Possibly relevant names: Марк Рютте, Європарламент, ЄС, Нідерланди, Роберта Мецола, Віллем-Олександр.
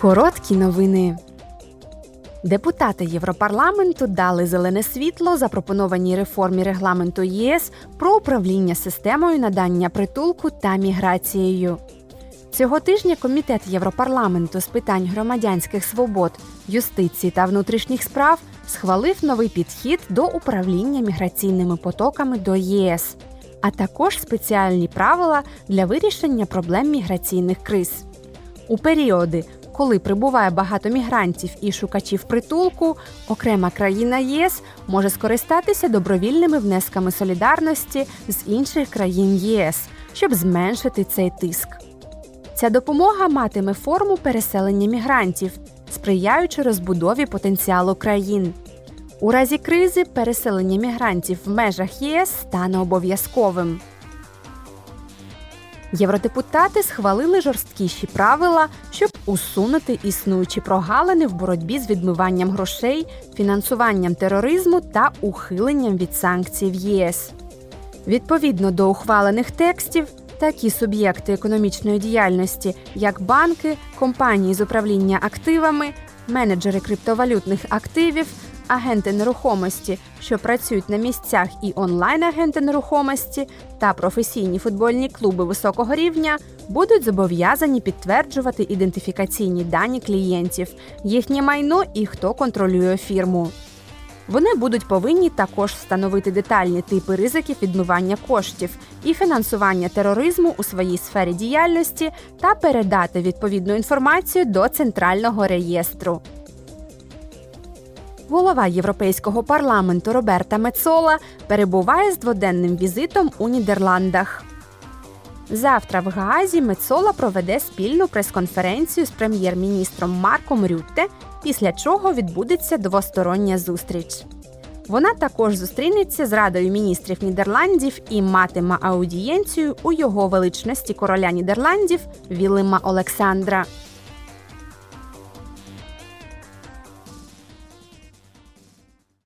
Короткі новини. Депутати Європарламенту дали зелене світло запропонованій реформі регламенту ЄС про управління системою надання притулку та міграцією. Цього тижня Комітет Європарламенту з питань громадянських свобод, юстиції та внутрішніх справ схвалив новий підхід до управління міграційними потоками до ЄС, а також спеціальні правила для вирішення проблем міграційних криз. У періоди, коли прибуває багато мігрантів і шукачів притулку, окрема країна ЄС може скористатися добровільними внесками солідарності з інших країн ЄС, щоб зменшити цей тиск. Ця допомога матиме форму переселення мігрантів, сприяючи розбудові потенціалу країн. У разі кризи переселення мігрантів в межах ЄС стане обов'язковим. Євродепутати схвалили жорсткіші правила, щоб усунути існуючі прогалини в боротьбі з відмиванням грошей, фінансуванням тероризму та ухиленням від санкцій в ЄС. Відповідно до ухвалених текстів, такі суб'єкти економічної діяльності, як банки, компанії з управління активами, менеджери криптовалютних активів, агенти нерухомості, що працюють на місцях і онлайн-агенти нерухомості, та професійні футбольні клуби високого рівня будуть зобов'язані підтверджувати ідентифікаційні дані клієнтів, їхнє майно і хто контролює фірму. Вони будуть повинні також встановити детальні типи ризиків відмивання коштів і фінансування тероризму у своїй сфері діяльності та передати відповідну інформацію до Центрального реєстру. Голова Європейського парламенту Роберта Мецола перебуває з дводенним візитом у Нідерландах. Завтра в Гаазі Мецола проведе спільну прес-конференцію з прем'єр-міністром Марком Рютте, після чого відбудеться двостороння зустріч. Вона також зустрінеться з Радою міністрів Нідерландів і матиме аудієнцію у його величності короля Нідерландів Віллема-Олександра.